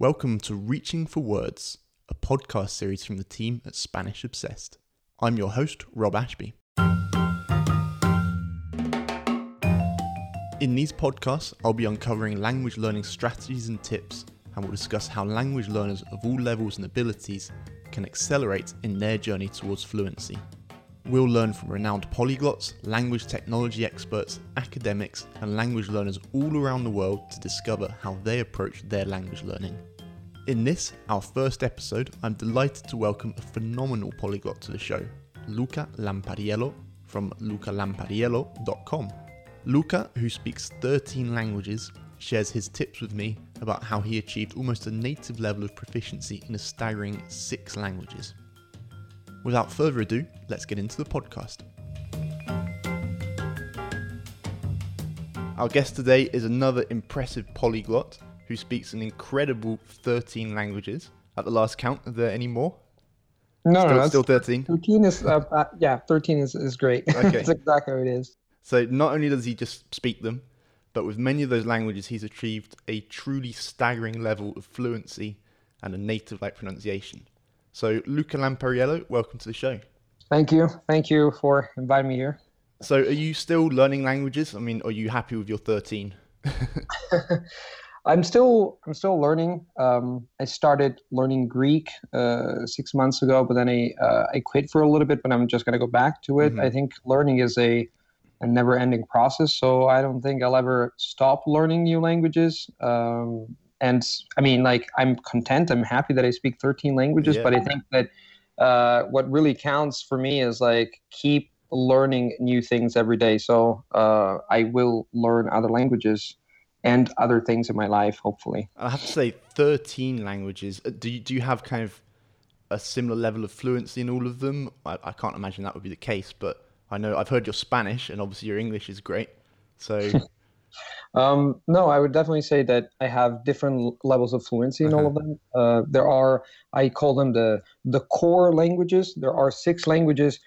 Welcome to Reaching for Words, a podcast series from the team at Spanish Obsessed. I'm your host, Rob Ashby. In these podcasts, I'll be uncovering language learning strategies and tips, and we'll discuss how language learners of all levels and abilities can accelerate in their journey towards fluency. We'll learn from renowned polyglots, language technology experts, academics, and language learners all around the world to discover how they approach their language learning. In this, our first episode, I'm delighted to welcome a phenomenal polyglot to the show, Luca Lampariello from lucalampariello.com. Luca, who speaks 13 languages, shares his tips with me about how he achieved almost a native level of proficiency in a staggering 6 languages. Without further ado, let's get into the podcast. Our guest today is another impressive polyglot who speaks an incredible 13 languages. At the last count, are there any more? No, still 13. 13 is 13 is great. Okay. That's exactly what it is. So not only does he just speak them, but with many of those languages, he's achieved a truly staggering level of fluency and a native-like pronunciation. So, Luca Lampariello, welcome to the show. Thank you. Thank you for inviting me here. So, are you still learning languages? I mean, are you happy with your 13? I'm still learning. I started learning Greek 6 months ago, but then I quit for a little bit, but I'm just going to go back to it. Mm-hmm. I think learning is a never-ending process, so I don't think I'll ever stop learning new languages. And I mean, I'm content. I'm happy that I speak 13 languages, yeah. But I think that what really counts for me is keep learning new things every day. So I will learn other languages and other things in my life, hopefully. I have to say 13 languages. Do you have kind of a similar level of fluency in all of them? I can't imagine that would be the case, but I know I've heard your Spanish and obviously your English is great. So... No, I would definitely say that I have different levels of fluency in all of them. There are, I call them the core languages. There are 6 languages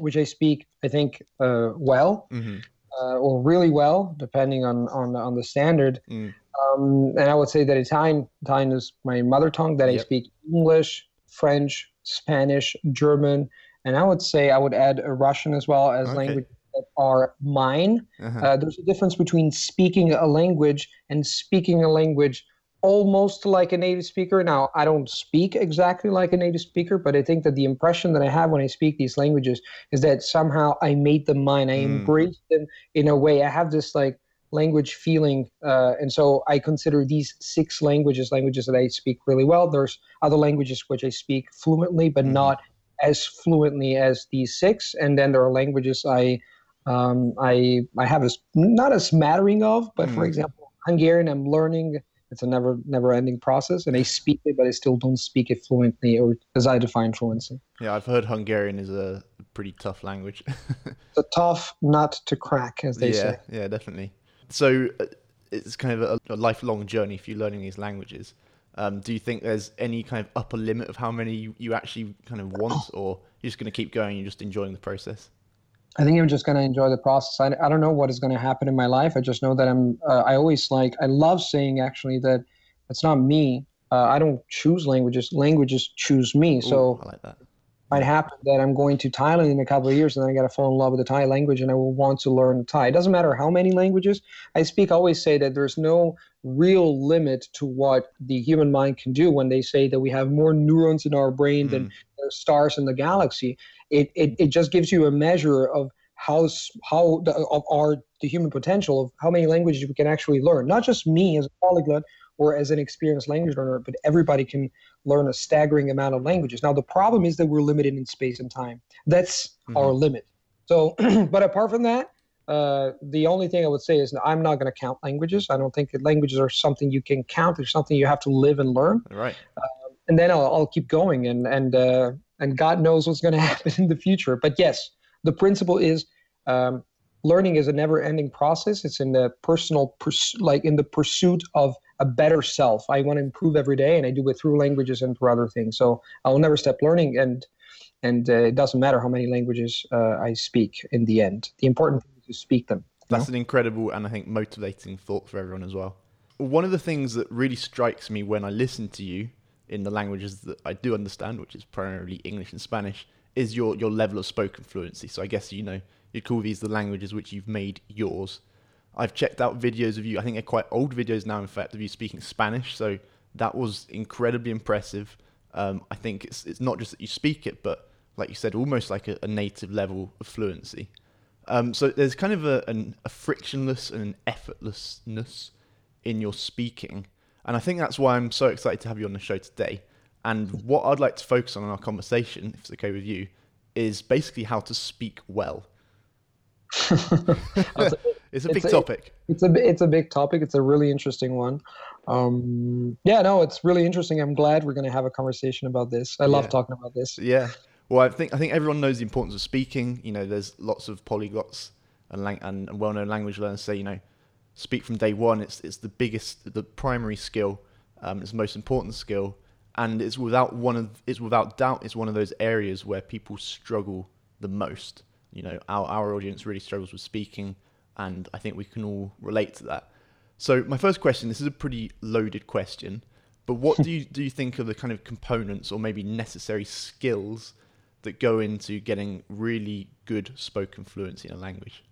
which I speak, I think, well, mm-hmm. Or really well, depending on the standard. Mm. And I would say that Italian is my mother tongue, that yep. I speak English, French, Spanish, German, and I would say I would add a Russian as well as language. That are mine. Uh-huh. There's a difference between speaking a language and speaking a language almost like a native speaker. Now, I don't speak exactly like a native speaker, but I think that the impression that I have when I speak these languages is that somehow I made them mine. I embraced them in a way. I have this language feeling. And so I consider these 6 languages that I speak really well. There's other languages which I speak fluently, but not as fluently as these 6. And then there are languages I have not a smattering of, but for example, Hungarian, I'm learning. It's a never-ending process, and I speak it, but I still don't speak it fluently, or as I define fluency. Yeah, I've heard Hungarian is a pretty tough language. It's a tough nut to crack, as they say. Yeah, definitely. So it's kind of a lifelong journey for you learning these languages. Do you think there's any kind of upper limit of how many you actually kind of want, or you're just going to keep going, you're just enjoying the process? I think I'm just going to enjoy the process. I don't know what is going to happen in my life. I just know that I love saying actually that it's not me. I don't choose languages. Languages choose me. So I like that. It might happen that I'm going to Thailand in a couple of years and then I got to fall in love with the Thai language and I will want to learn Thai. It doesn't matter how many languages I speak. I always say that there's no real limit to what the human mind can do when they say that we have more neurons in our brain than the stars in the galaxy. It just gives you a measure of the human potential of how many languages we can actually learn. Not just me as a polyglot or as an experienced language learner, but everybody can learn a staggering amount of languages. Now, the problem is that we're limited in space and time. That's our limit. So, but apart from that, the only thing I would say is I'm not going to count languages. I don't think that languages are something you can count. They're something you have to live and learn. Right. And then I'll keep going and God knows what's going to happen in the future. But yes, the principle is learning is a never-ending process. It's in the personal, in the pursuit of a better self. I want to improve every day, and I do it through languages and through other things. So I will never stop learning, and it doesn't matter how many languages I speak in the end. The important thing is to speak them. That's an incredible and I think motivating thought for everyone as well. one of the things that really strikes me when I listen to you in the languages that I do understand, which is primarily English and Spanish, is your level of spoken fluency. So I guess, you know, you'd call these the languages which you've made yours. I've checked out videos of you, I think they're quite old videos now, in fact, of you speaking Spanish. So that was incredibly impressive. I think it's not just that you speak it, but like you said, almost like a native level of fluency. So there's kind of a frictionless and an effortlessness in your speaking. And I think that's why I'm so excited to have you on the show today. And what I'd like to focus on in our conversation, if it's okay with you, is basically how to speak well. It's a big topic. It's a big topic. It's a really interesting one. It's really interesting. I'm glad we're going to have a conversation about this. I love talking about this. Yeah. Well, I think everyone knows the importance of speaking. You know, there's lots of polyglots and well-known language learners say, you know, speak from day one. It's the biggest, the primary skill. It's the most important skill, and it's without doubt one of those areas where people struggle the most. You know, our audience really struggles with speaking, and I think we can all relate to that. So my first question, this is a pretty loaded question, but what do you think are the kind of components or maybe necessary skills that go into getting really good spoken fluency in a language?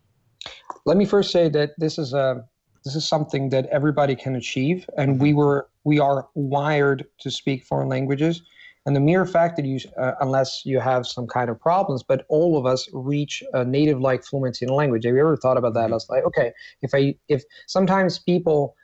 Let me first say that this is something that everybody can achieve, and we are wired to speak foreign languages. And the mere fact that you, unless you have some kind of problems, but all of us reach a native-like fluency in a language. Have you ever thought about that? Mm-hmm. I was like, okay, if sometimes people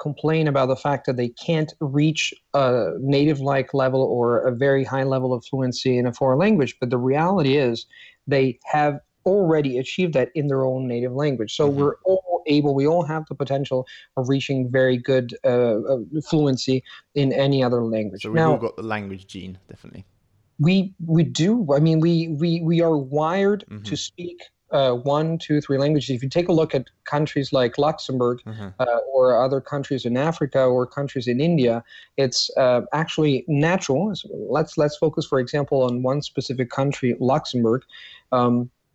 complain about the fact that they can't reach a native-like level or a very high level of fluency in a foreign language, but the reality is they have already achieved that in their own native language. So mm-hmm. we all have the potential of reaching very good fluency in any other language. So we've all got the language gene, definitely. We do. I mean, we are wired mm-hmm. to speak 1, 2, 3 languages. If you take a look at countries like Luxembourg mm-hmm. Or other countries in Africa or countries in India, it's actually natural. So let's focus, for example, on one specific country, Luxembourg.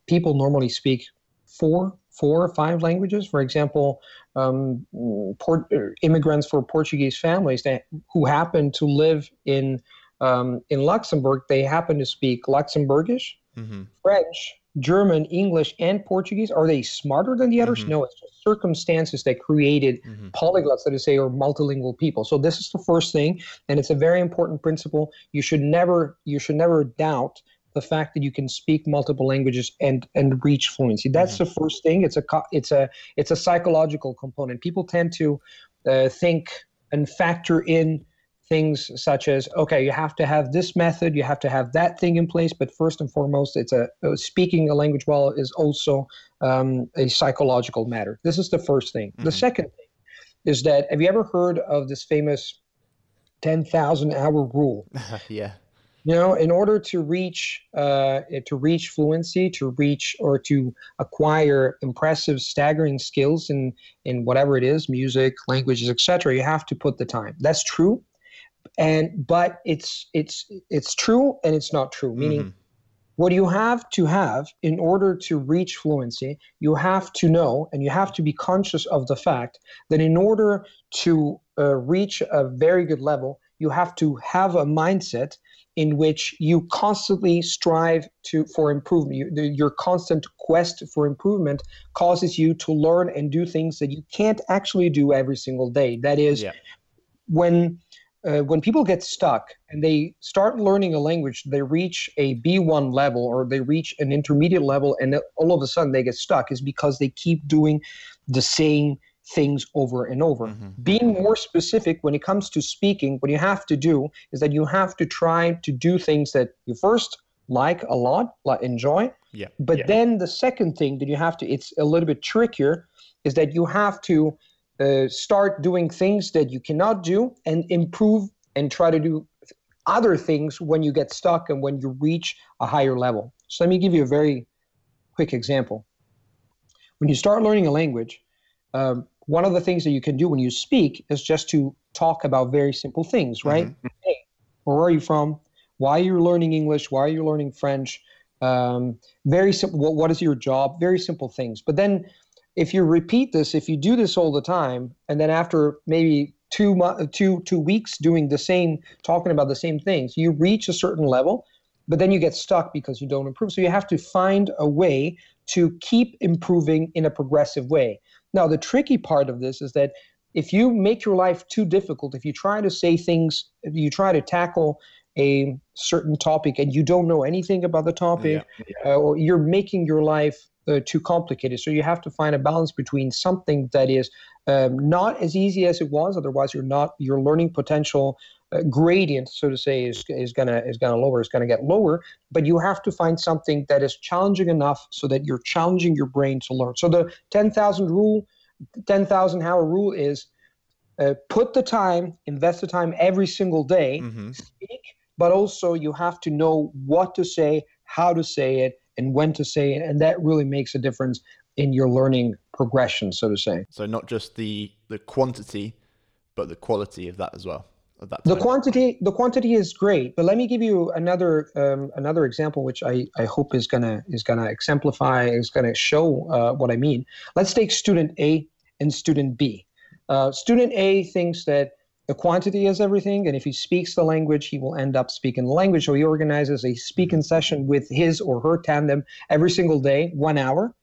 People normally speak four or five languages. For example, immigrants for Portuguese families who happen to live in Luxembourg, they happen to speak Luxembourgish, mm-hmm. French, German, English, and Portuguese. Are they smarter than the others? Mm-hmm. No, it's just circumstances that created mm-hmm. polyglots, that is, say, or multilingual people. So this is the first thing, and it's a very important principle. You should never doubt the fact that you can speak multiple languages and reach fluency. That's mm-hmm. the first thing. It's a psychological component. People tend to think and factor in things such as, okay, you have to have this method, you have to have that thing in place. But first and foremost, it's speaking a language well is also a psychological matter. This is the first thing. Mm-hmm. The second thing is that, have you ever heard of this famous 10,000-hour rule? Yeah. You know, in order to reach fluency, to acquire impressive, staggering skills in whatever it is, music, languages, etc., you have to put the time. That's true, but it's true and it's not true. Meaning, mm-hmm. what you have to have in order to reach fluency, you have to know and you have to be conscious of the fact that in order to reach a very good level, you have to have a mindset in which you constantly strive for improvement. Your constant quest for improvement causes you to learn and do things that you can't actually do every single day. That is, when people get stuck and they start learning a language, they reach a B1 level or they reach an intermediate level, and all of a sudden they get stuck, is because they keep doing the same things over and over. Mm-hmm. Being more specific when it comes to speaking, what you have to do is that you have to try to do things that you first like a lot, enjoy. Yeah. But then the second thing that you have to, it's a little bit trickier, is that you have to start doing things that you cannot do and improve and try to do other things when you get stuck and when you reach a higher level. So let me give you a very quick example. When you start learning a language, one of the things that you can do when you speak is just to talk about very simple things, right? Mm-hmm. Hey, where are you from? Why are you learning English? Why are you learning French? Very simple. What is your job? Very simple things. But then if you repeat this, if you do this all the time, and then after maybe two weeks doing the same, talking about the same things, you reach a certain level, but then you get stuck because you don't improve. So you have to find a way to keep improving in a progressive way. Now, the tricky part of this is that if you make your life too difficult, if you try to say things, if you try to tackle a certain topic and you don't know anything about the topic, or you're making your life too complicated. So you have to find a balance between something that is not as easy as it was, otherwise your learning potential gradient, so to say, is gonna get lower. But you have to find something that is challenging enough so that you're challenging your brain to learn. So the 10,000 hour rule is put the time, invest the time every single day, speak, but also you have to know what to say, how to say it, and when to say it, and that really makes a difference in your learning progression, so to say. So not just the quantity, but the quality of that as well. The quantity is great, but let me give you another example, which I hope is gonna exemplify, is gonna show what I mean. Let's take student A and student B. Student A thinks that the quantity is everything, and if he speaks the language, he will end up speaking the language. So he organizes a speaking session with his or her tandem every single day, 1 hour.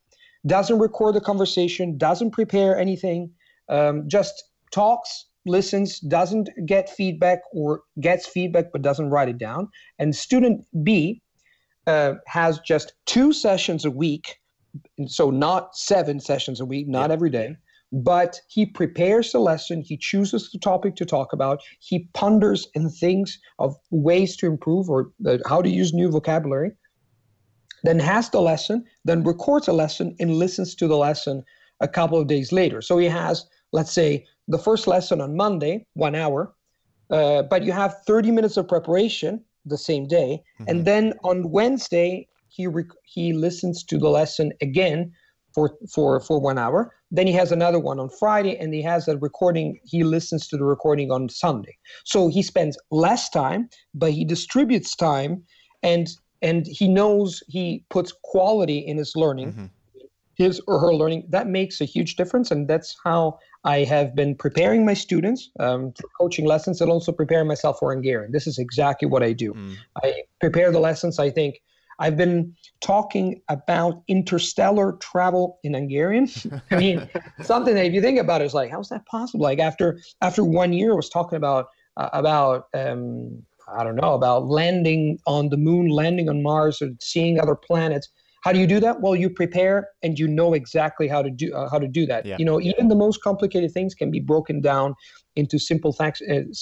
Doesn't record the conversation, doesn't prepare anything, just talks, listens, doesn't get feedback or gets feedback but doesn't write it down. And student B has just 2 sessions a week, so not 7 sessions a week, not every day, but he prepares the lesson, he chooses the topic to talk about, he ponders and thinks of ways to improve or how to use new vocabulary, then has the lesson, then records a lesson and listens to the lesson a couple of days later. So he has, let's say, the first lesson on Monday, 1 hour, but you have 30 minutes of preparation the same day. And then on Wednesday, he listens to the lesson again for 1 hour. Then he has another one on Friday, and he has a recording. He listens to the recording on Sunday. So he spends less time, but he distributes time, and he knows he puts quality in his learning, his or her learning. That makes a huge difference, and that's how I have been preparing my students for coaching lessons and also preparing myself for Hungarian. This is exactly what I do. I prepare the lessons. I think I've been talking about interstellar travel in Hungarian. I mean, something that if you think about it, it's like, how is that possible? Like after 1 year, I was talking about landing on the moon, landing on Mars, or seeing other planets. How do you do that? Well, you prepare and you know exactly how to do that. Yeah. You know, even the most complicated things can be broken down into simple steps, and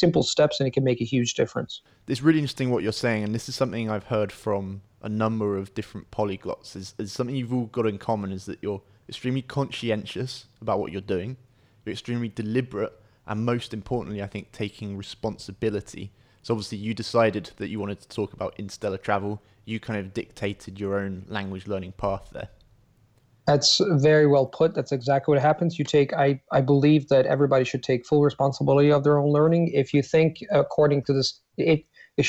it can make a huge difference. It's really interesting what you're saying, and this is something I've heard from a number of different polyglots. Is something you've all got in common is that you're extremely conscientious about what you're doing, you're extremely deliberate, and most importantly, I think, taking responsibility. So obviously you decided that you wanted to talk about interstellar travel. You kind of dictated your own language learning path there. That's very well put. That's exactly what happens. I believe that everybody should take full responsibility of their own learning. If you think according to this,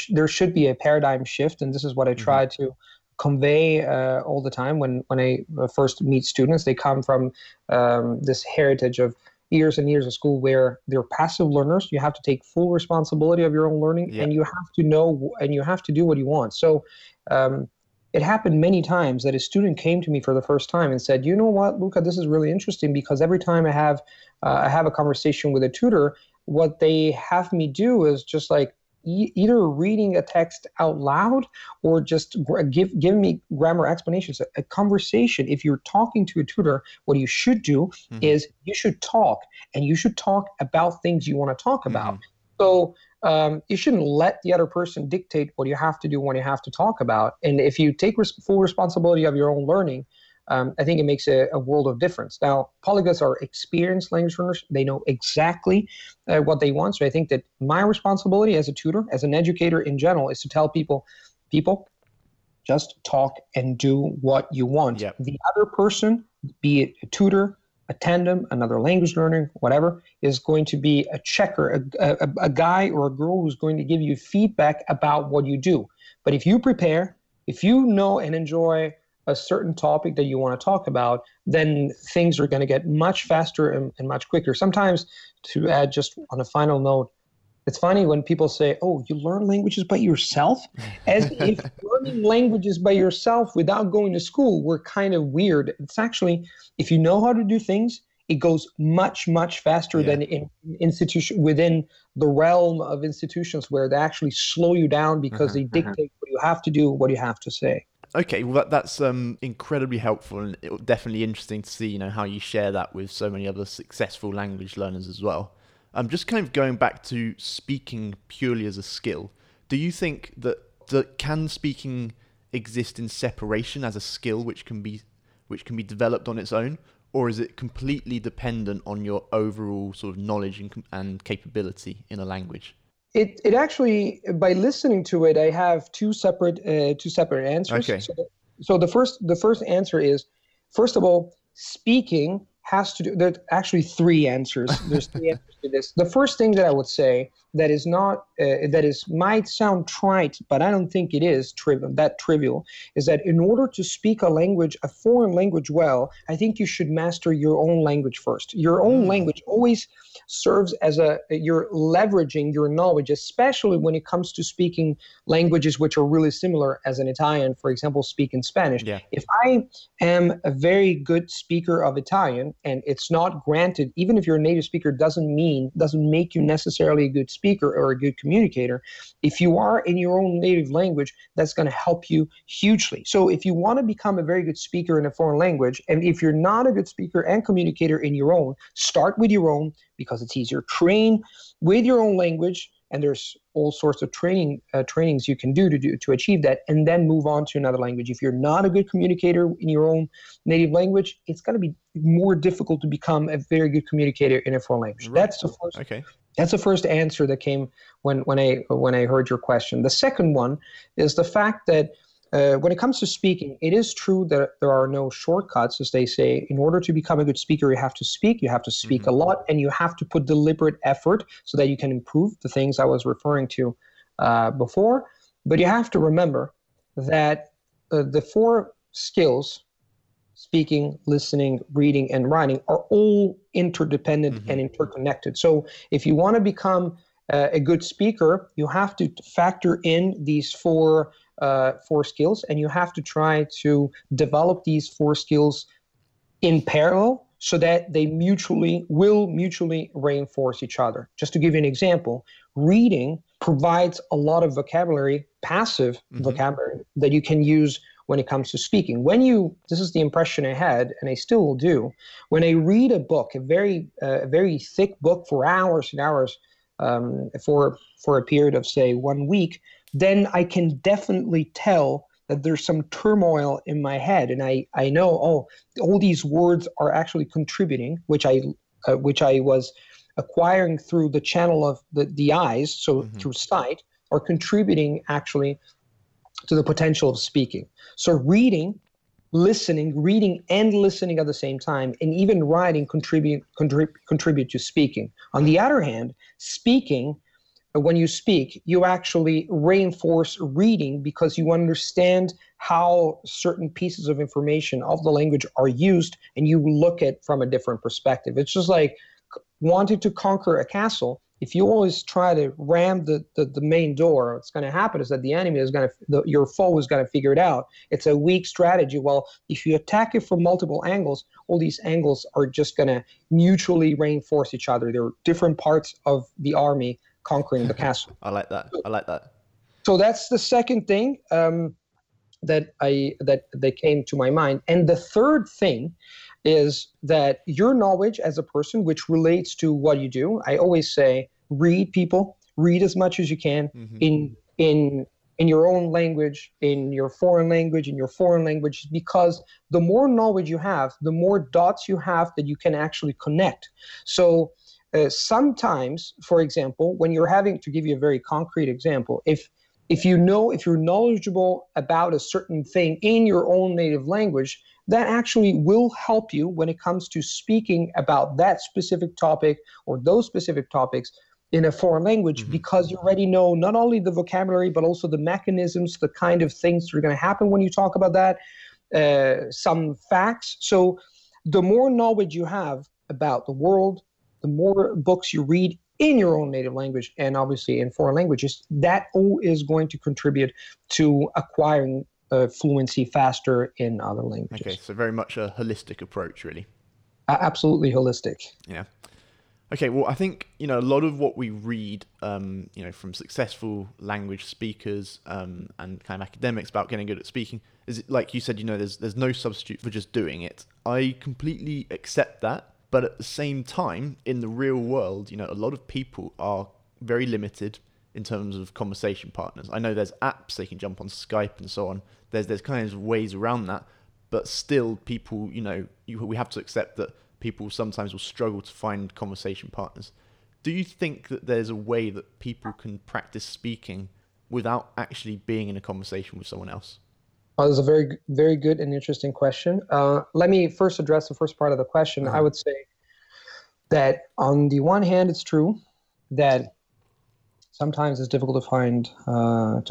there should be a paradigm shift. And this is what I try to convey all the time. When I first meet students, they come from this heritage of years and years of school where they're passive learners. You have to take full responsibility of your own learning, and you have to know and you have to do what you want. So it happened many times that a student came to me for the first time and said, you know what, Luca, this is really interesting because every time I have a conversation with a tutor, what they have me do is just like either reading a text out loud or just give me grammar explanations. A conversation, if you're talking to a tutor, what you should do is you should talk, and you should talk about things you want to talk about. So you shouldn't let the other person dictate what you have to do when you have to talk about. And if you take full responsibility of your own learning, I think it makes a world of difference. Now, polyglots are experienced language learners. They know exactly what they want. So I think that my responsibility as a tutor, as an educator in general, is to tell people, just talk and do what you want. Yep. The other person, be it a tutor, a tandem, another language learner, whatever, is going to be a checker, a guy or a girl who's going to give you feedback about what you do. But if you prepare, if you know and enjoy a certain topic that you want to talk about, then things are going to get much faster and much quicker. Sometimes, to add just on a final note, it's funny when people say, oh, you learn languages by yourself? As if learning languages by yourself without going to school were kind of weird. It's actually, if you know how to do things, it goes much, much faster than in institution within the realm of institutions where they actually slow you down because they dictate what you have to do, what you have to say. Okay, well, that's incredibly helpful, and it definitely interesting to see, you know, how you share that with so many other successful language learners as well. Just kind of going back to speaking purely as a skill, do you think that can speaking exist in separation as a skill which can be developed on its own? Or is it completely dependent on your overall sort of knowledge and capability in a language? It actually, by listening to it, I have two separate answers. Okay. So the first answer is, first of all, speaking has to do. There's actually three answers. There's three answers to this. The first thing that I would say that is not might sound trite, but I don't think it is trivial, is that in order to speak a foreign language well, I think you should master your own language first. Your own language always serves as you're leveraging your knowledge, especially when it comes to speaking languages which are really similar, as an Italian, for example, speaking Spanish. Yeah. If I am a very good speaker of Italian, and it's not granted, even if you're a native speaker, doesn't make you necessarily a good speaker or a good communicator. If you are in your own native language, that's going to help you hugely. So if you want to become a very good speaker in a foreign language, and if you're not a good speaker and communicator in your own, start with your own, because it's easier. Train with your own language, and there's all sorts of trainings you can do to achieve that, and then move on to another language. If you're not a good communicator in your own native language, it's going to be more difficult to become a very good communicator in a foreign language. Right. That's the first. Okay. That's the first answer that came when I heard your question. The second one is the fact that when it comes to speaking, it is true that there are no shortcuts, as they say. In order to become a good speaker, you have to speak a lot, and you have to put deliberate effort so that you can improve the things I was referring to before. But you have to remember that the four skills, speaking, listening, reading, and writing, are all interdependent and interconnected. So if you want to become a good speaker, you have to factor in these four skills, and you have to try to develop these four skills in parallel so that they will mutually reinforce each other. Just to give you an example, reading provides a lot of vocabulary, passive vocabulary, that you can use when it comes to speaking. This is the impression I had, and I still do, when I read a book, a very thick book for hours and hours, for a period of, say, 1 week, then I can definitely tell that there's some turmoil in my head, and I know, all these words are actually contributing, which I was acquiring through the channel of the eyes, so through sight, are contributing actually to the potential of speaking. So reading and listening at the same time, and even writing contribute to speaking. On the other hand, speaking, when you speak, you actually reinforce reading because you understand how certain pieces of information of the language are used, and you look at from a different perspective. It's just like wanting to conquer a castle. If you always try to ram the main door, what's going to happen is that the enemy is going to, your foe is going to figure it out. It's a weak strategy. Well, if you attack it from multiple angles, all these angles are just going to mutually reinforce each other. There are different parts of the army conquering the castle. I like that. So that's the second thing that came to my mind. And the third thing is that your knowledge as a person, which relates to what you do, I always say, read as much as you can in your own language, in your foreign language, because the more knowledge you have, the more dots you have that you can actually connect. So sometimes, for example, when you're having, to give you a very concrete example, if you're knowledgeable about a certain thing in your own native language, that actually will help you when it comes to speaking about that specific topic or those specific topics in a foreign language, because you already know not only the vocabulary, but also the mechanisms, the kind of things that are going to happen when you talk about that, some facts. So the more knowledge you have about the world, the more books you read in your own native language and obviously in foreign languages, that all is going to contribute to acquiring fluency faster in other languages. Okay, so very much a holistic approach, really. Absolutely holistic. Yeah. Okay, well, I think, you know, a lot of what we read, you know, from successful language speakers and kind of academics about getting good at speaking is, like you said, you know, there's no substitute for just doing it. I completely accept that. But at the same time, in the real world, you know, a lot of people are very limited in terms of conversation partners. I know there's apps, they can jump on Skype and so on. There's kind of ways around that. But still, people, you know, we have to accept that people sometimes will struggle to find conversation partners. Do you think that there's a way that people can practice speaking without actually being in a conversation with someone else? Oh, that's a very, very good and interesting question. Let me first address the first part of the question. Mm-hmm. I would say that on the one hand, it's true that sometimes it's difficult to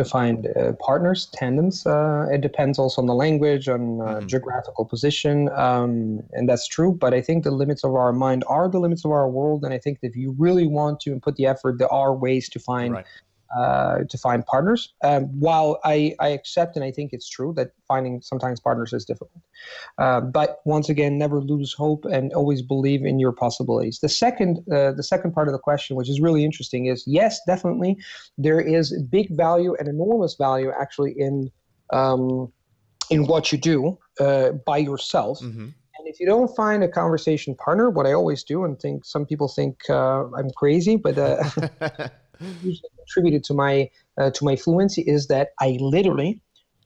find partners, tandems. It depends also on the language, on geographical position, and that's true. But I think the limits of our mind are the limits of our world, and I think that if you really want to and put the effort, there are ways to find. Right. To find partners. While I accept and I think it's true that finding sometimes partners is difficult. But once again, never lose hope and always believe in your possibilities. The second part of the question, which is really interesting, is yes, definitely there is big value and enormous value actually in what you do by yourself. Mm-hmm. And if you don't find a conversation partner, what I always do and think some people think I'm crazy, but usually contributed to my fluency is that I literally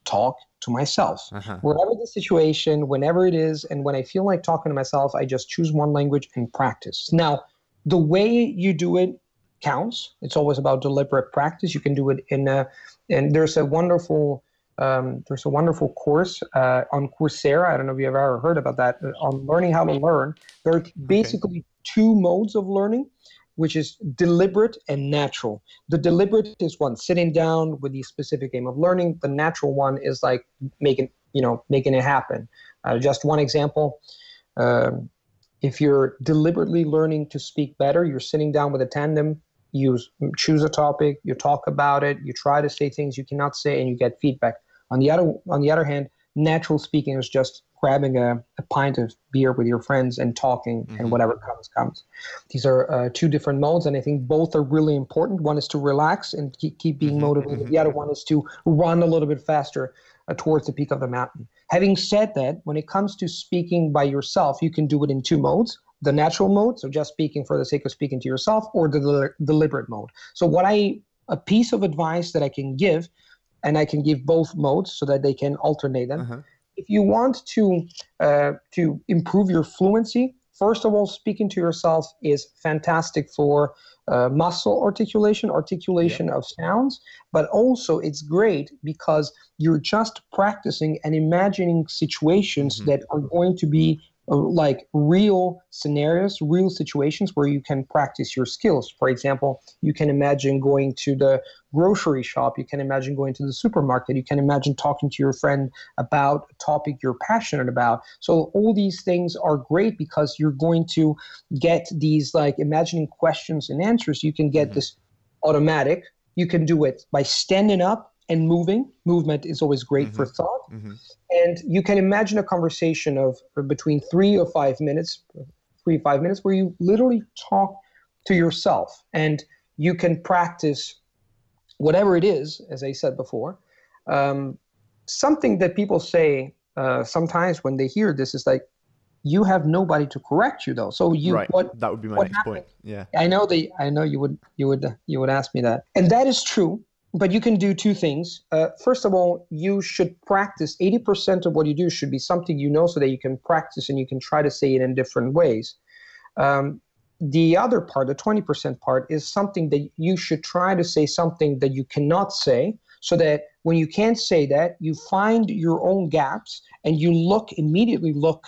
talk to myself. Uh-huh. Wherever the situation, whenever it is, and when I feel like talking to myself, I just choose one language and practice. Now, the way you do it counts. It's always about deliberate practice. You can do it and there's a wonderful course on Coursera. I don't know if you've ever heard about that, on learning how to learn. There are basically two modes of learning, which is deliberate and natural. The deliberate is one, sitting down with the specific aim of learning. The natural one is like making it happen. Just one example, if you're deliberately learning to speak better, you're sitting down with a tandem, you choose a topic, you talk about it, you try to say things you cannot say, and you get feedback. On the other hand, natural speaking is just grabbing a pint of beer with your friends and talking, mm-hmm. and whatever comes. These are two different modes, and I think both are really important. One is to relax and keep being motivated. The other one is to run a little bit faster towards the peak of the mountain. Having said that, when it comes to speaking by yourself, you can do it in two modes. The natural mode, so just speaking for the sake of speaking to yourself, or the deliberate mode. So a piece of advice that I can give, and I can give both modes so that they can alternate them. Uh-huh. If you want to improve your fluency, first of all, speaking to yourself is fantastic for muscle articulation of sounds, but also it's great because you're just practicing and imagining situations, mm-hmm. that are going to be like real scenarios, real situations where you can practice your skills. For example, you can imagine going to the grocery shop, you can imagine going to the supermarket, you can imagine talking to your friend about a topic you're passionate about. So all these things are great because you're going to get these, like, imagining questions and answers. You can get, mm-hmm. this automatic. You can do it by standing up and moving. Movement is always great, mm-hmm. for thought. Mm-hmm. And you can imagine a conversation of between 3 or 5 minutes, where you literally talk to yourself. And you can practice whatever it is, as I said before. Something that people say sometimes when they hear this is like, you have nobody to correct you, though. So you, right. What, that would be my next point. Yeah, I know you would ask me that, and that is true. But you can do two things. First of all, you should practice. 80% of what you do should be something you know, so that you can practice and you can try to say it in different ways. The other part, the 20% part, is something that you should try to say, something that you cannot say, so that when you can't say that, you find your own gaps and you immediately look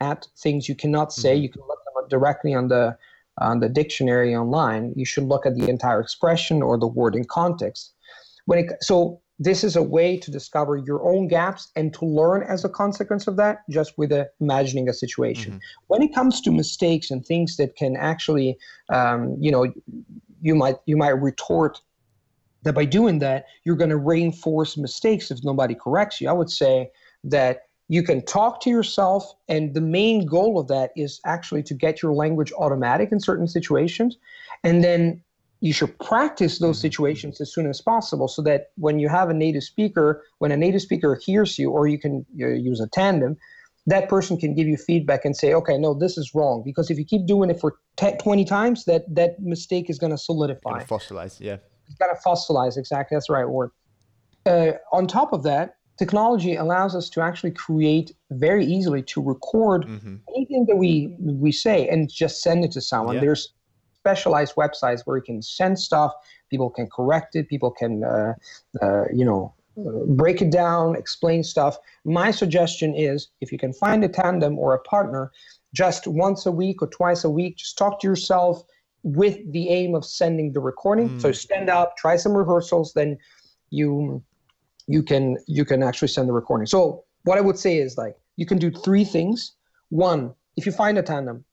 at things you cannot say. Mm-hmm. You can look them up directly on the dictionary online. You should look at the entire expression or the word in context. So this is a way to discover your own gaps and to learn as a consequence of that, just with imagining a situation. Mm-hmm. When it comes to mistakes and things that can actually, you might retort that by doing that, you're going to reinforce mistakes if nobody corrects you. I would say that you can talk to yourself, and the main goal of that is actually to get your language automatic in certain situations. And then you should practice those situations as soon as possible so that when you have a native speaker, when a native speaker hears you, or you can use a tandem, that person can give you feedback and say, okay, no, this is wrong. Because if you keep doing it for 20 times, that mistake is going to solidify. Fossilize, yeah. It's going to fossilize, exactly. That's the right word. On top of that, technology allows us to actually create very easily to record anything that we say and just send it to someone. Yeah. There's specialized websites where you can send stuff, people can correct it, people can, break it down, explain stuff. My suggestion is if you can find a tandem or a partner, just once a week or twice a week, just talk to yourself with the aim of sending the recording. So stand up, try some rehearsals, then you can actually send the recording. So what I would say is you can do three things. One, if you find a tandem,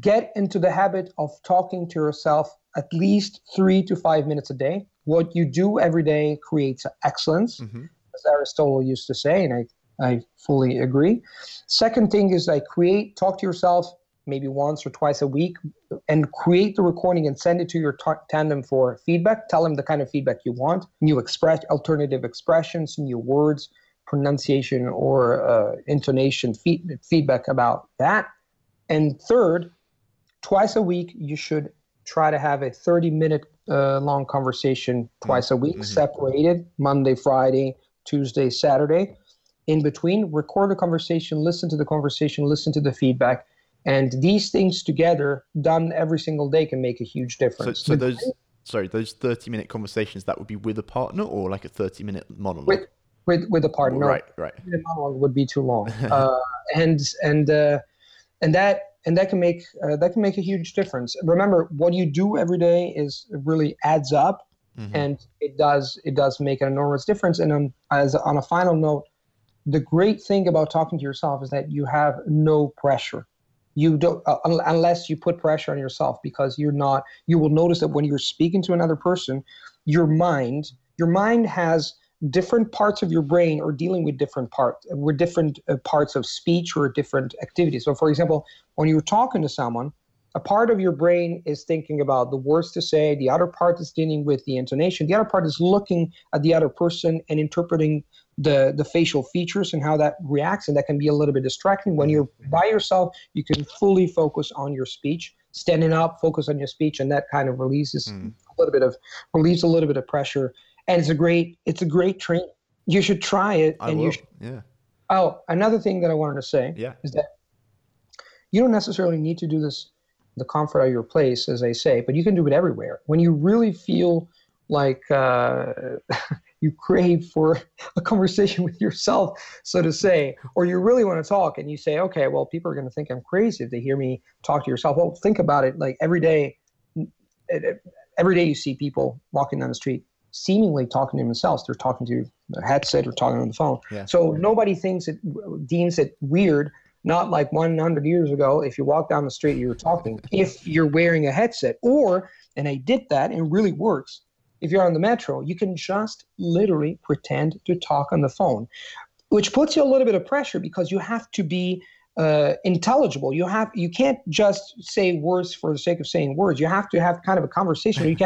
get into the habit of talking to yourself at least 3 to 5 minutes a day. What you do every day creates excellence, as Aristotle used to say, and I fully agree. Second thing is talk to yourself maybe once or twice a week and create the recording and send it to your tandem for feedback. Tell them the kind of feedback you want, alternative expressions, new words, pronunciation or intonation feedback about that. And third, twice a week, you should try to have a 30-minute long conversation twice a week, separated, Monday, Friday, Tuesday, Saturday. In between, record the conversation, listen to the feedback. And these things together, done every single day, can make a huge difference. So those 30-minute conversations, that would be with a partner or a 30-minute monologue? With a partner. Right. The monologue would be too long. And that can make a huge difference. Remember, what you do every day really adds up, and it does make an enormous difference. And on a final note, the great thing about talking to yourself is that you have no pressure. You don't unless you put pressure on yourself, because you will notice that when you're speaking to another person, your mind has different parts of your brain are dealing with different parts of speech or different activities. So for example, when you're talking to someone, a part of your brain is thinking about the words to say, the other part is dealing with the intonation, the other part is looking at the other person and interpreting the facial features and how that reacts, and that can be a little bit distracting. When you're by yourself, you can fully focus on your speech, standing up, focus on your speech, and that kind of relieves a little bit of pressure. And it's a great training. You should try it. Yeah. Oh, another thing that I wanted to say is that you don't necessarily need to do this in the comfort of your place, as I say, but you can do it everywhere. When you really feel you crave for a conversation with yourself, so to say, or you really want to talk and you say, okay, well, people are going to think I'm crazy if they hear me talk to yourself. Well, think about it. Every day you see people walking down the street seemingly talking to themselves. They're talking to a headset or talking on the phone. Yeah. So nobody deems it weird, not like 100 years ago, if you walk down the street, you're talking, if you're wearing a headset. Or, and I did that, and it really works, if you're on the metro, you can just literally pretend to talk on the phone, which puts you a little bit of pressure because you have to be intelligible. You can't just say words for the sake of saying words. You have to have kind of a conversation. You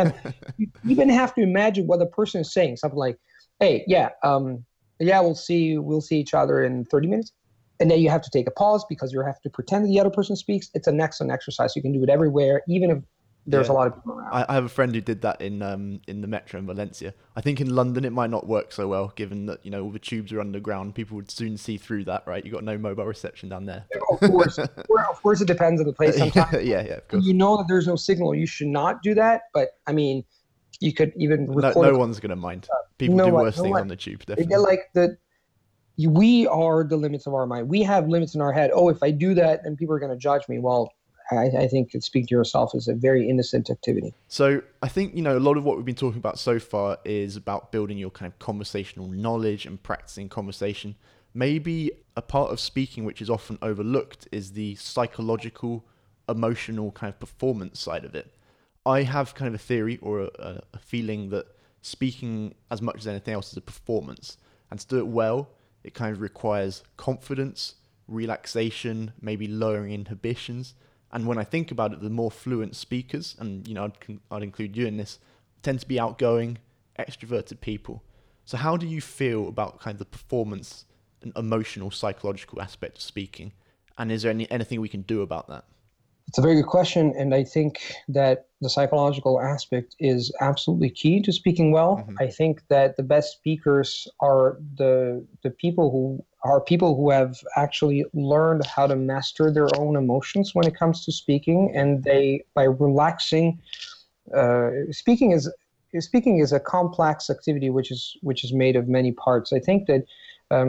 even have to imagine what the person is saying. Something like, "Hey, we'll see each other in 30 minutes," and then you have to take a pause because you have to pretend that the other person speaks. It's an excellent exercise. You can do it everywhere, even if there's a lot of people around. I have a friend who did that in the metro in Valencia. I think in London it might not work so well, given that all the tubes are underground. People would soon see through that, right? You got no mobile reception down there. Of course, it depends on the place. Sometimes, of course. You know that there's no signal. You should not do that. But I mean, you could even record. No one's going to mind. People do worse things on the tube. Definitely. We are the limits of our mind. We have limits in our head. Oh, if I do that, then people are going to judge me. Well, I think speak to yourself is a very innocent activity. So I think, you know, a lot of what we've been talking about so far is about building your kind of conversational knowledge and practicing conversation. Maybe a part of speaking which is often overlooked is the psychological, emotional kind of performance side of it. I have kind of a theory or a feeling that speaking, as much as anything else, is a performance. And to do it well, it kind of requires confidence, relaxation, maybe lowering inhibitions. And when I think about it, the more fluent speakers, and you know, I'd include you in this, tend to be outgoing, extroverted people. So how do you feel about kind of the performance and emotional, psychological aspect of speaking? And is there anything we can do about that? It's a very good question. And I think that the psychological aspect is absolutely key to speaking well. Mm-hmm. I think that the best speakers are the people who have actually learned how to master their own emotions when it comes to speaking. And they, by relaxing, speaking is a complex activity, which is made of many parts. I think that,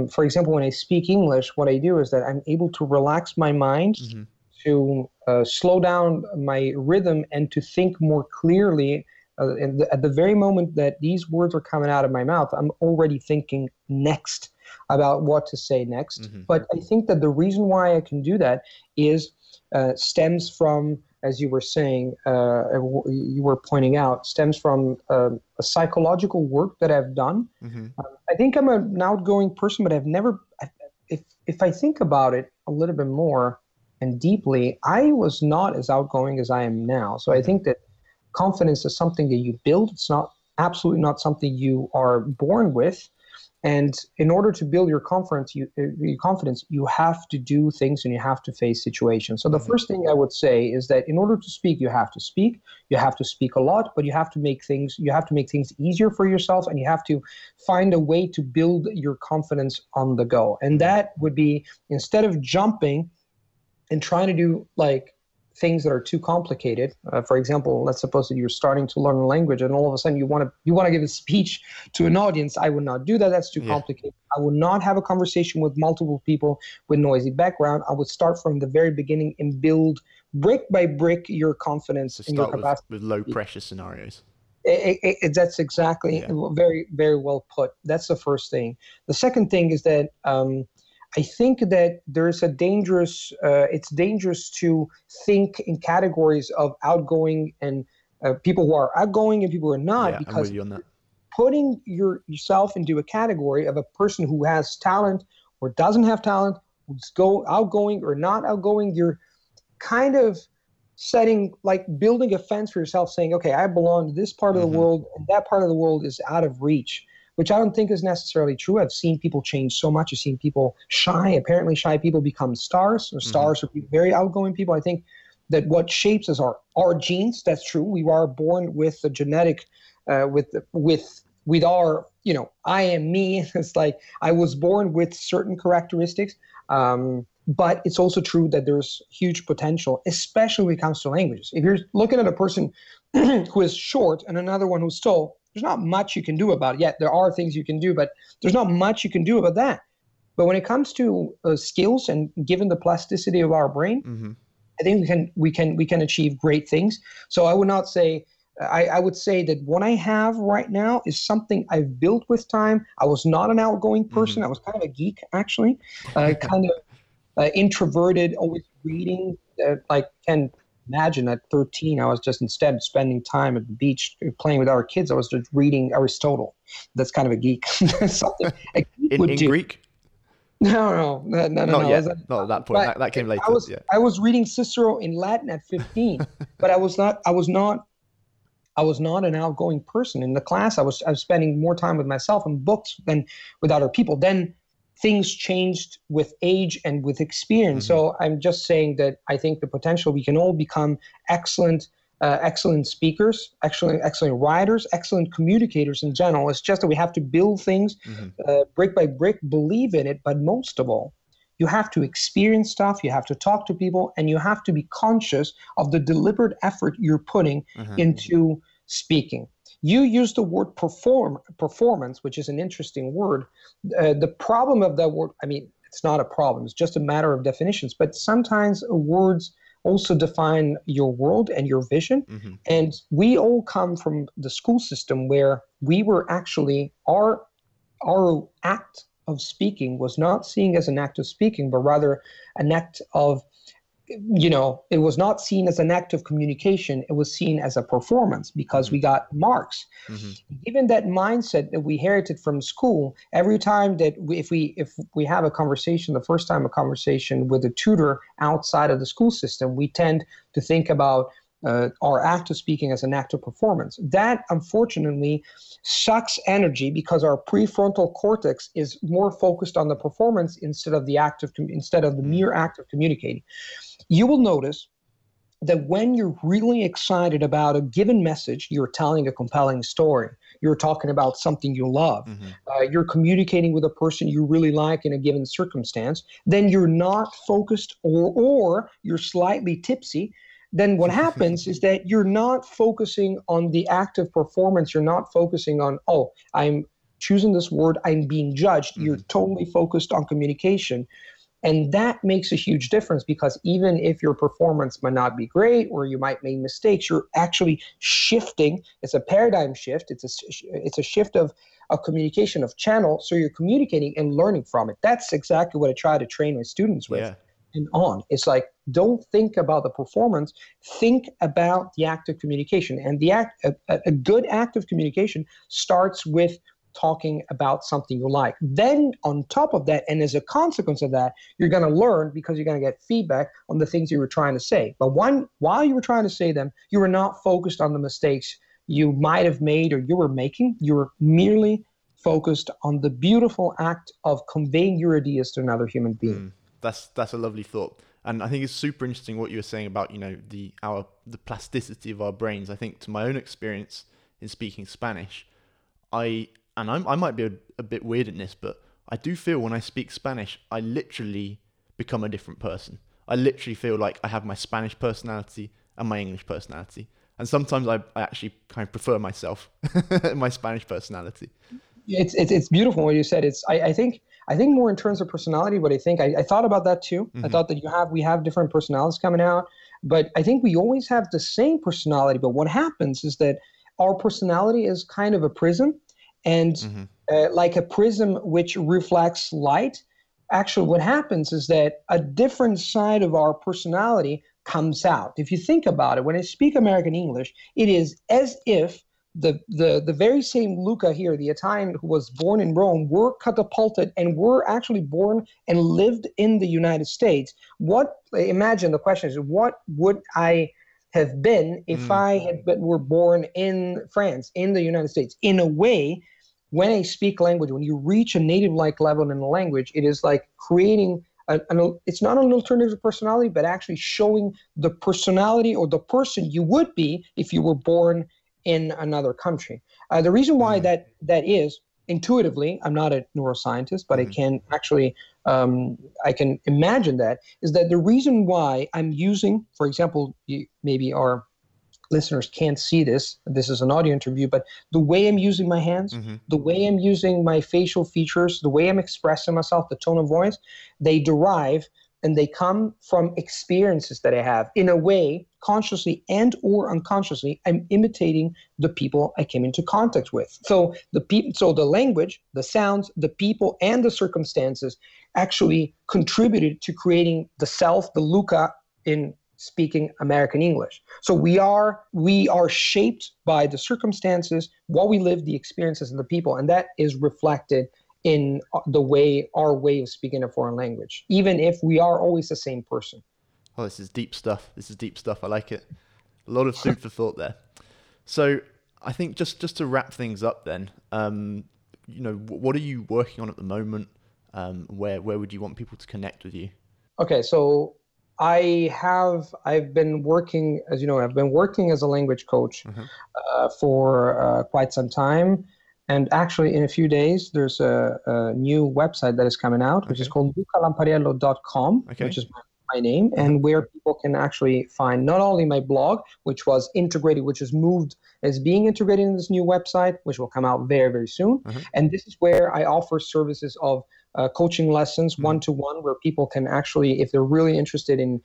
for example, when I speak English, what I do is that I'm able to relax my mind, mm-hmm. to slow down my rhythm and to think more clearly. And at the very moment that these words are coming out of my mouth, I'm already thinking next about what to say next. Mm-hmm. But I think that the reason why I can do that is stems from, as you were saying, you were pointing out, stems from a psychological work that I've done. Mm-hmm. I think I'm an outgoing person, but I've never, if I think about it a little bit more and deeply, I was not as outgoing as I am now. So mm-hmm. I think that confidence is something that you build. It's not absolutely not something you are born with. And in order to build your confidence, you have to do things and you have to face situations. So the first thing I would say is that in order to speak, you have to speak a lot, but you have to make things easier for yourself, and you have to find a way to build your confidence on the go. And that would be, instead of jumping and trying to do like things that are too complicated. For example, let's suppose that you're starting to learn a language and all of a sudden you want to give a speech to an audience. I would not do that. That's too complicated. I would not have a conversation with multiple people with noisy background. I would start from the very beginning and build brick by brick your confidence. So start and your capacity with low pressure scenarios. That's exactly very, very well put. That's the first thing. The second thing is that I think that there's it's dangerous to think in categories of outgoing and people who are outgoing and people who are not, because I'm with you on that. Putting yourself into a category of a person who has talent or doesn't have talent, who's outgoing or not outgoing, you're kind of setting, like building a fence for yourself, saying, okay, I belong to this part of the world and that part of the world is out of reach, which I don't think is necessarily true. I've seen people change so much. I've seen people shy. Apparently shy people become stars, or stars are very outgoing people. I think that what shapes us are our genes. That's true. We are born with the genetic, with our, you know, I am me. It's like I was born with certain characteristics. But it's also true that there's huge potential, especially when it comes to languages. If you're looking at a person who is short and another one who's tall, there's not much you can do about it. Yeah, there are things you can do, but there's not much you can do about that. But when it comes to skills and given the plasticity of our brain, I think we can achieve great things. So I would not say, I would say that what I have right now is something I've built with time. I was not an outgoing person. I was kind of a geek, actually, introverted, always reading. Like, and imagine at 13, I was just, instead of spending time at the beach playing with our kids, I was just reading Aristotle. That's kind of a geek. Something a geek would do. In Greek? No. Not yet. Not at that point. That came later. I was reading Cicero in Latin at 15, but I was not an outgoing person. In the class, I was spending more time with myself and books than with other people. Then things changed with age and with experience. So I'm just saying that I think the potential, we can all become excellent speakers, excellent writers, excellent communicators in general. It's just that we have to build things brick by brick, believe in it. But most of all, you have to experience stuff, you have to talk to people, and you have to be conscious of the deliberate effort you're putting into speaking. You use the word performance, which is an interesting word. The problem of that word, I mean, it's not a problem. It's just a matter of definitions. But sometimes words also define your world and your vision. Mm-hmm. And we all come from the school system where we were actually, our act of speaking was not seen as an act of speaking, but rather an act of, you know, it was not seen as an act of communication. It was seen as a performance because mm-hmm. we got marks. Mm-hmm. Given that mindset that we inherited from school, every time that if we have a conversation, the first time a conversation with a tutor outside of the school system, we tend to think about our act of speaking as an act of performance. That, unfortunately, sucks energy because our prefrontal cortex is more focused on the performance instead of the mere act of communicating. You will notice that when you're really excited about a given message, you're telling a compelling story. You're talking about something you love. Mm-hmm. You're communicating with a person you really like in a given circumstance. Then you're not focused or you're slightly tipsy. Then what happens is that you're not focusing on the active performance. You're not focusing on, oh, I'm choosing this word, I'm being judged. Mm-hmm. You're totally focused on communication. And that makes a huge difference because even if your performance might not be great or you might make mistakes, you're actually shifting. It's a paradigm shift. It's a shift of a communication of channel. So you're communicating and learning from it. That's exactly what I try to train my students with. Yeah. And on. It's like, don't think about the performance, think about the act of communication. And a good act of communication starts with talking about something you like. Then on top of that, and as a consequence of that, you're going to learn because you're going to get feedback on the things you were trying to say. But while you were trying to say them, you were not focused on the mistakes you might have made or you were making. You were merely focused on the beautiful act of conveying your ideas to another human being. Mm. That's a lovely thought. And I think it's super interesting what you were saying about, you know, the plasticity of our brains. I think to my own experience in speaking Spanish, I might be a bit weird in this, but I do feel when I speak Spanish, I literally become a different person. I literally feel like I have my Spanish personality and my English personality. And sometimes I actually kind of prefer myself, my Spanish personality. It's beautiful what you said. I think more in terms of personality, but I thought about that too. Mm-hmm. I thought that we have different personalities coming out, but I think we always have the same personality. But what happens is that our personality is kind of a prism, and mm-hmm. Like a prism which reflects light. Actually, what happens is that a different side of our personality comes out. If you think about it, when I speak American English, it is as if the very same Luca here, the Italian who was born in Rome, were catapulted and were actually born and lived in the United States. Imagine the question is, what would I have been if I were born in France, in the United States? In a way, when I speak language, when you reach a native-like level in a language, it is like creating it's not an alternative personality, but actually showing the personality or the person you would be if you were born in another country. The reason why that is, intuitively, I'm not a neuroscientist, but I can actually, I can imagine that, is that the reason why I'm using, for example, maybe our listeners can't see this is an audio interview, but the way I'm using my hands, the way I'm using my facial features, the way I'm expressing myself, the tone of voice, they derive and they come from experiences that I have. In a way, consciously and or unconsciously, I'm imitating the people I came into contact with. So the language, the sounds, the people, and the circumstances actually contributed to creating the self, the Luca, in speaking American English. So we are shaped by the circumstances, what we live, the experiences, and the people, and that is reflected in the way, our way of speaking a foreign language, even if we are always the same person. Oh, this is deep stuff. I like it. A lot of food for thought there. So I think just to wrap things up then, you know, what are you working on at the moment? Where would you want people to connect with you? Okay, so I've been working, as you know, as a language coach for quite some time. And actually, in a few days, there's a new website that is coming out, which is called lucalampariello.com, which is my name, and where people can actually find not only my blog, which was integrated, which is moved, is being integrated in this new website, which will come out very, very soon. And this is where I offer services of coaching lessons, one-to-one, where people can actually, if they're really interested in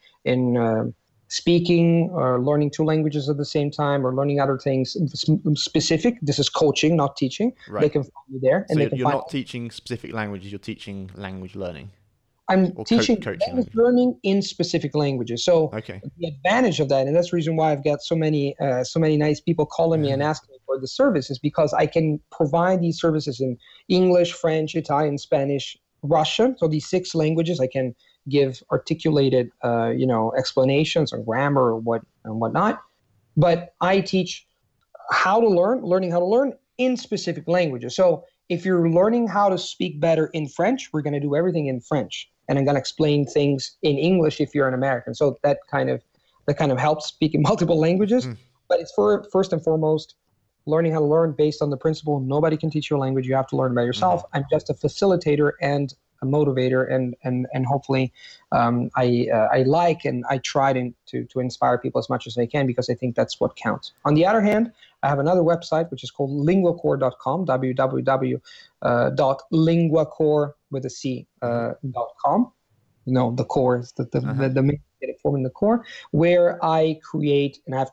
speaking or learning two languages at the same time or learning other things specific. This is coaching, not teaching. Right. They can find me there. And so you're not teaching specific languages, you're teaching language learning. I'm teaching language learning in specific languages. So the advantage of that, and that's the reason why I've got so many nice people calling me and asking me for the service, is because I can provide these services in English, French, Italian, Spanish, Russian. So these 6 languages, I can give articulated, explanations on grammar or whatnot. But I teach learning how to learn in specific languages. So if you're learning how to speak better in French, we're going to do everything in French. And I'm going to explain things in English if you're an American. So that kind of helps speaking multiple languages. Mm. But it's for, first and foremost, learning how to learn based on the principle nobody can teach you a language. You have to learn by yourself. Mm-hmm. I'm just a facilitator and a motivator, and hopefully I try to inspire people as much as I can, because I think that's what counts. On the other hand, I have another website which is called LinguaCore.com, www.LinguaCore.com. The core is the main form in the core, where I create, and I've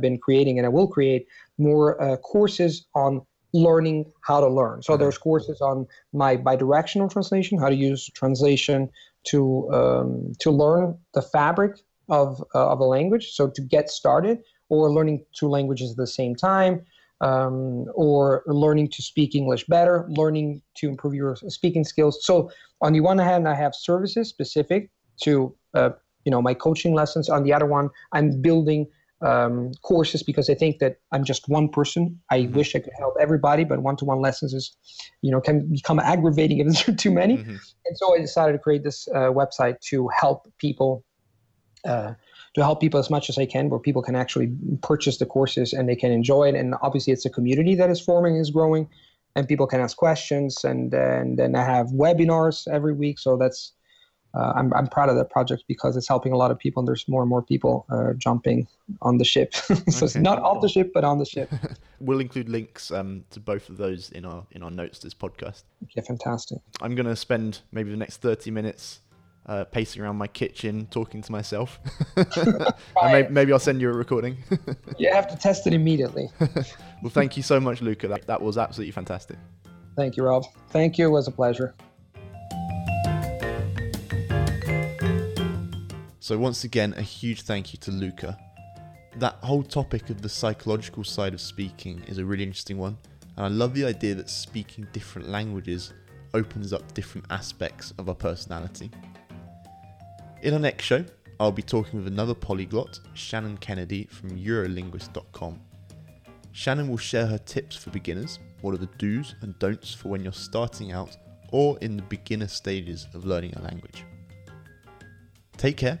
been creating, and I will create more courses on learning how to learn. So there's courses on my bidirectional translation, how to use translation to learn the fabric of a language, so to get started, or learning two languages at the same time, or learning to speak English better, learning to improve your speaking skills. So on the one hand, I have services specific to my coaching lessons. On the other one, I'm building courses, because I think that I'm just one person. I wish I could help everybody, but one-to-one lessons is, can become aggravating if there's too many. Mm-hmm. And so I decided to create this website to help people as much as I can, where people can actually purchase the courses and they can enjoy it. And obviously it's a community that is forming, is growing, and people can ask questions. And then I have webinars every week. So that's, I'm proud of that project, because it's helping a lot of people, and there's more and more people jumping on the ship. So it's not off the ship, but on the ship. We'll include links to both of those in our notes to this podcast. Okay, fantastic. I'm going to spend maybe the next 30 minutes pacing around my kitchen, talking to myself. Maybe I'll send you a recording. You have to test it immediately. Well, thank you so much, Luca. That was absolutely fantastic. Thank you, Rob. Thank you. It was a pleasure. So once again, a huge thank you to Luca. That whole topic of the psychological side of speaking is a really interesting one, and I love the idea that speaking different languages opens up different aspects of our personality. In our next show, I'll be talking with another polyglot, Shannon Kennedy from Eurolinguist.com. Shannon will share her tips for beginners, what are the do's and don'ts for when you're starting out or in the beginner stages of learning a language. Take care,